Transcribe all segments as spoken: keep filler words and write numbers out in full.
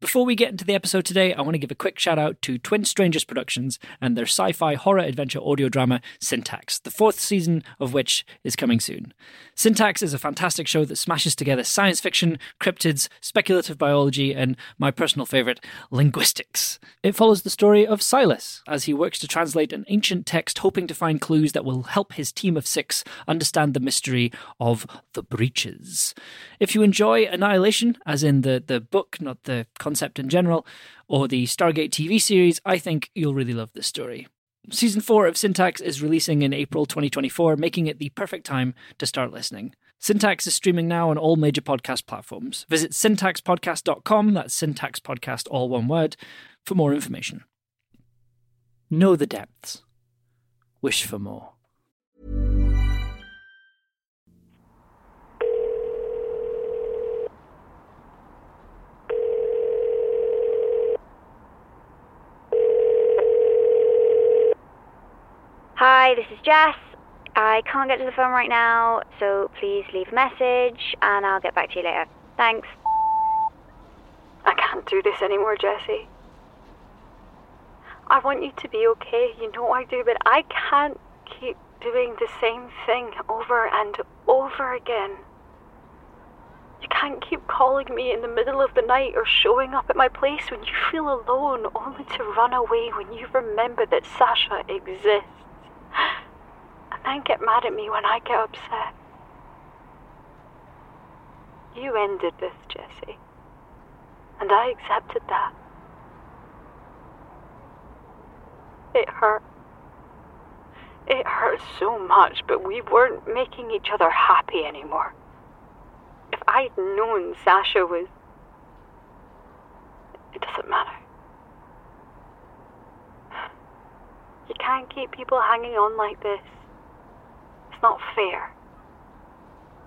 Before we get into the episode today, I want to give a quick shout out to Twin Strangers Productions and their sci-fi horror adventure audio drama, Syntax, the fourth season of which is coming soon. Syntax is a fantastic show that smashes together science fiction, cryptids, speculative biology, and my personal favourite, linguistics. It follows the story of Silas as he works to translate an ancient text, hoping to find clues that will help his team of six understand the mystery of the breaches. If you enjoy Annihilation, as in the, the book, not the concept in general, or the Stargate T V series, I think you'll really love this story. Season four of Syntax is releasing in April twenty twenty-four, making it the perfect time to start listening. Syntax is streaming now on all major podcast platforms. Visit syntax podcast dot com, that's Syntax Podcast, all one word, for more information. Know the depths. Wish for more. Hi, this is Jess. I can't get to the phone right now, so please leave a message and I'll get back to you later. Thanks. I can't do this anymore, Jessie. I want you to be okay, you know I do, but I can't keep doing the same thing over and over again. You can't keep calling me in the middle of the night or showing up at my place when you feel alone, only to run away when you remember that Sasha exists. And then get mad at me when I get upset. You ended this, Jessie. And I accepted that. It hurt. It hurt so much, but we weren't making each other happy anymore. If I'd known Sasha was... It doesn't matter. You can't keep people hanging on like this. It's not fair.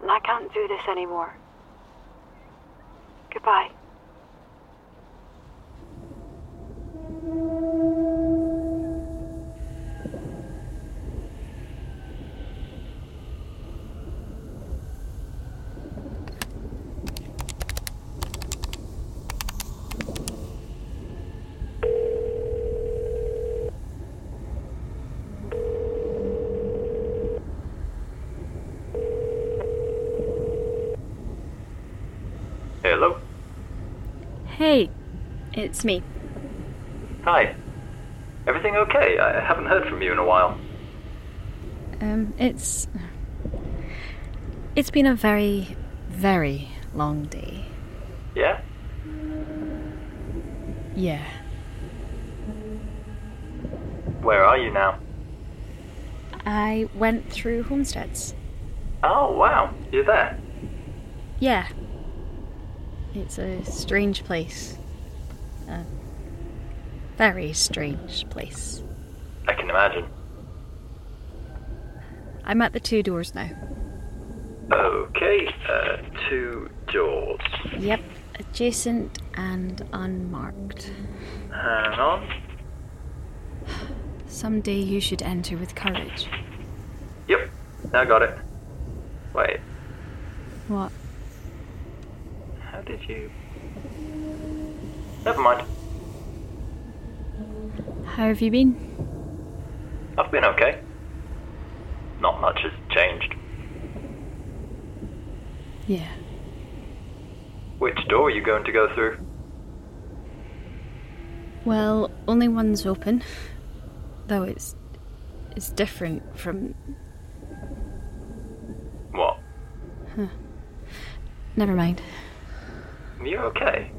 And I can't do this anymore. Goodbye. Hello? Hey, it's me. Hi. Everything okay? I haven't heard from you in a while. Um, it's... It's been a very, very long day. Yeah? Yeah. Where are you now? I went through Homesteads. Oh, wow. You're there? Yeah. It's a strange place. A very strange place. I can imagine. I'm at the two doors now. Okay, uh, two doors. Yep, adjacent and unmarked. Hang on. Someday you should enter with courage. Yep, I got it. Wait. What? Did you? Never mind. How have you been? I've been okay. Not much has changed. Yeah. Which door are you going to go through? Well, only one's open. Though it's... it's different from... What? Huh. Never mind. You're okay.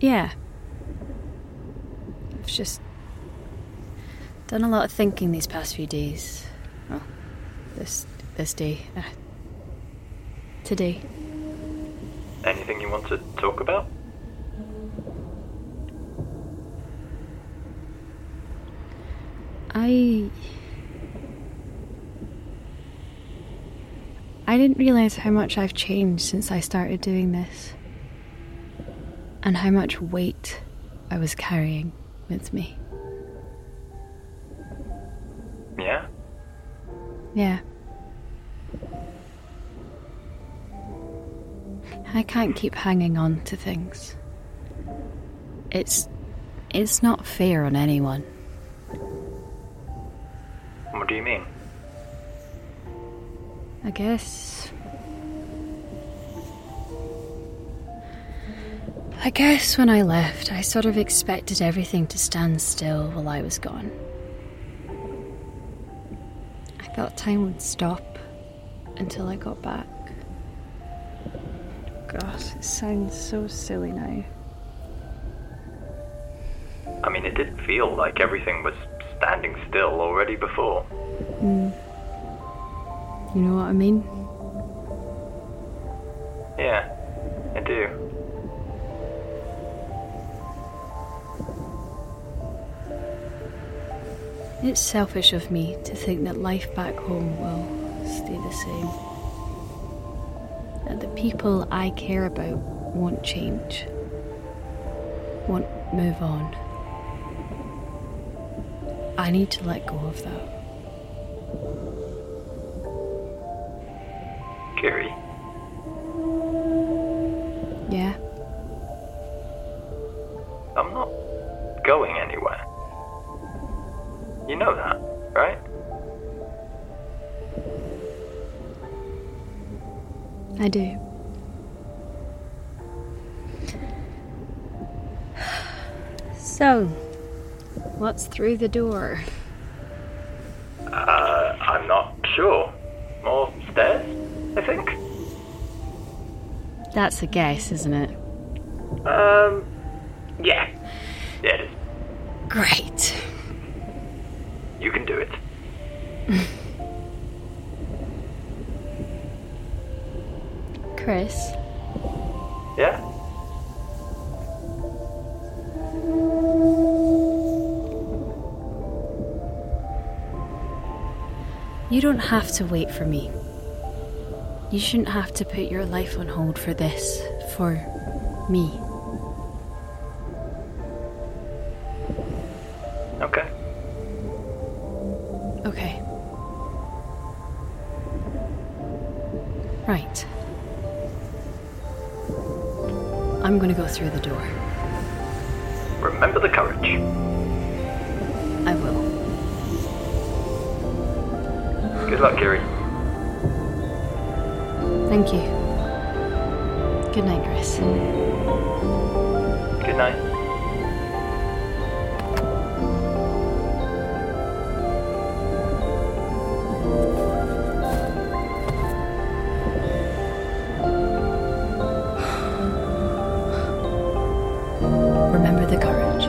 Yeah. I've just done a lot of thinking these past few days. Well, this this day. Uh, today. Anything you want to talk about? I... I didn't realise how much I've changed since I started doing this. And how much weight I was carrying with me. Yeah? Yeah. I can't keep hanging on to things. It's... it's not fair on anyone. What do you mean? I guess... I guess when I left, I sort of expected everything to stand still while I was gone. I thought time would stop until I got back. God, it sounds so silly now. I mean, it did feel like everything was standing still already before. Mm. You know what I mean? Yeah, I do. It's selfish of me to think that life back home will stay the same. That the people I care about won't change. Won't move on. I need to let go of that. Scary. Yeah? I'm not going anywhere. You know that, right? I do. So, what's through the door? Uh, I'm not sure. More stairs? I think. That's a guess, isn't it? Um, yeah. Yeah, it is. Great. You can do it. Chris? Yeah? You don't have to wait for me. You shouldn't have to put your life on hold for this, for me. Okay. Okay. Right. I'm gonna go through the door. Remember the courage. I will. Good luck, Gary. Thank you. Good night, Chris. Good night. Remember the courage.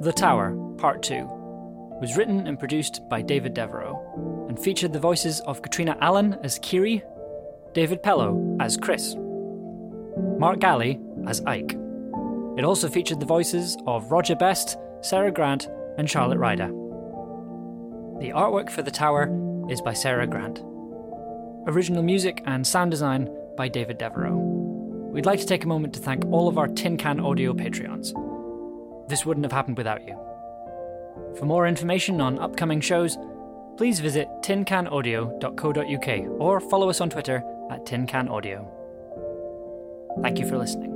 The Tower, Part two, was written and produced by David Devereux and featured the voices of Katrina Allen as Kiri, David Pello as Chris, Mark Galley as Ike. It also featured the voices of Roger Best, Sarah Grant, and Charlotte Ryder. The artwork for The Tower is by Sarah Grant. Original music and sound design by David Devereux. We'd like to take a moment to thank all of our Tin Can Audio Patreons. This wouldn't have happened without you. For more information on upcoming shows, please visit tin can audio dot co dot uk or follow us on Twitter at Tin Can Audio. Thank you for listening.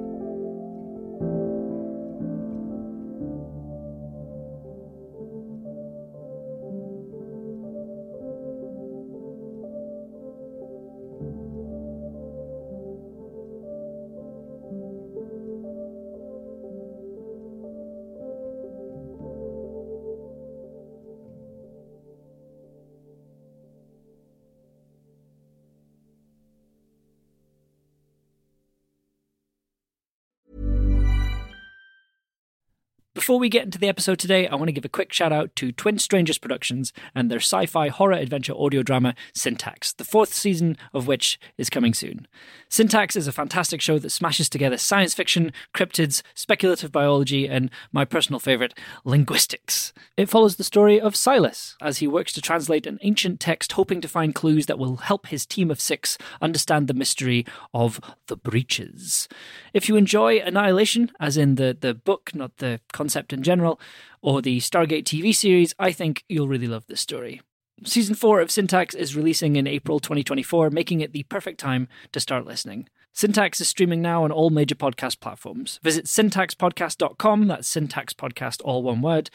Before we get into the episode today, I want to give a quick shout out to Twin Strangers Productions and their sci-fi horror adventure audio drama Syntax, the fourth season of which is coming soon. Syntax is a fantastic show that smashes together science fiction, cryptids, speculative biology, and my personal favourite, linguistics. It follows the story of Silas as he works to translate an ancient text, hoping to find clues that will help his team of six understand the mystery of the breaches. If you enjoy Annihilation, as in the, the book, not the concept, in general, or the Stargate T V series, I think you'll really love this story. Season four of Syntax is releasing in April twenty twenty-four, making it the perfect time to start listening. Syntax is streaming now on all major podcast platforms. Visit syntax podcast dot com, that's Syntax Podcast, all one word,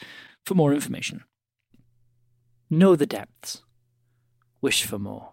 for more information. Know the depths. Wish for more.